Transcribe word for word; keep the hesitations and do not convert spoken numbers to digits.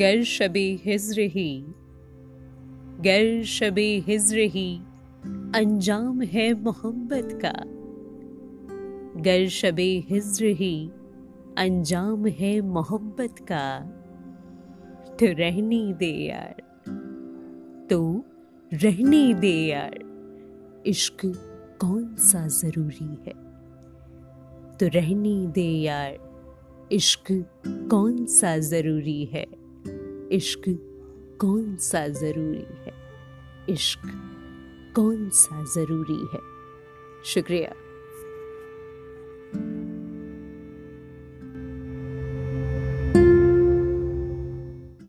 गर शबे हिज्र ही गर शबे हिज्र ही अंजाम है मोहब्बत का, गर शबे हिज्र ही अंजाम है मोहब्बत का। तो रहने दे यार, तो रहने दे यार, इश्क कौन सा ज़रूरी है। तो रहने दे यार, इश्क कौन सा ज़रूरी है, इश्क कौन सा ज़रूरी है, इश्क कौन सा ज़रूरी है। शुक्रिया।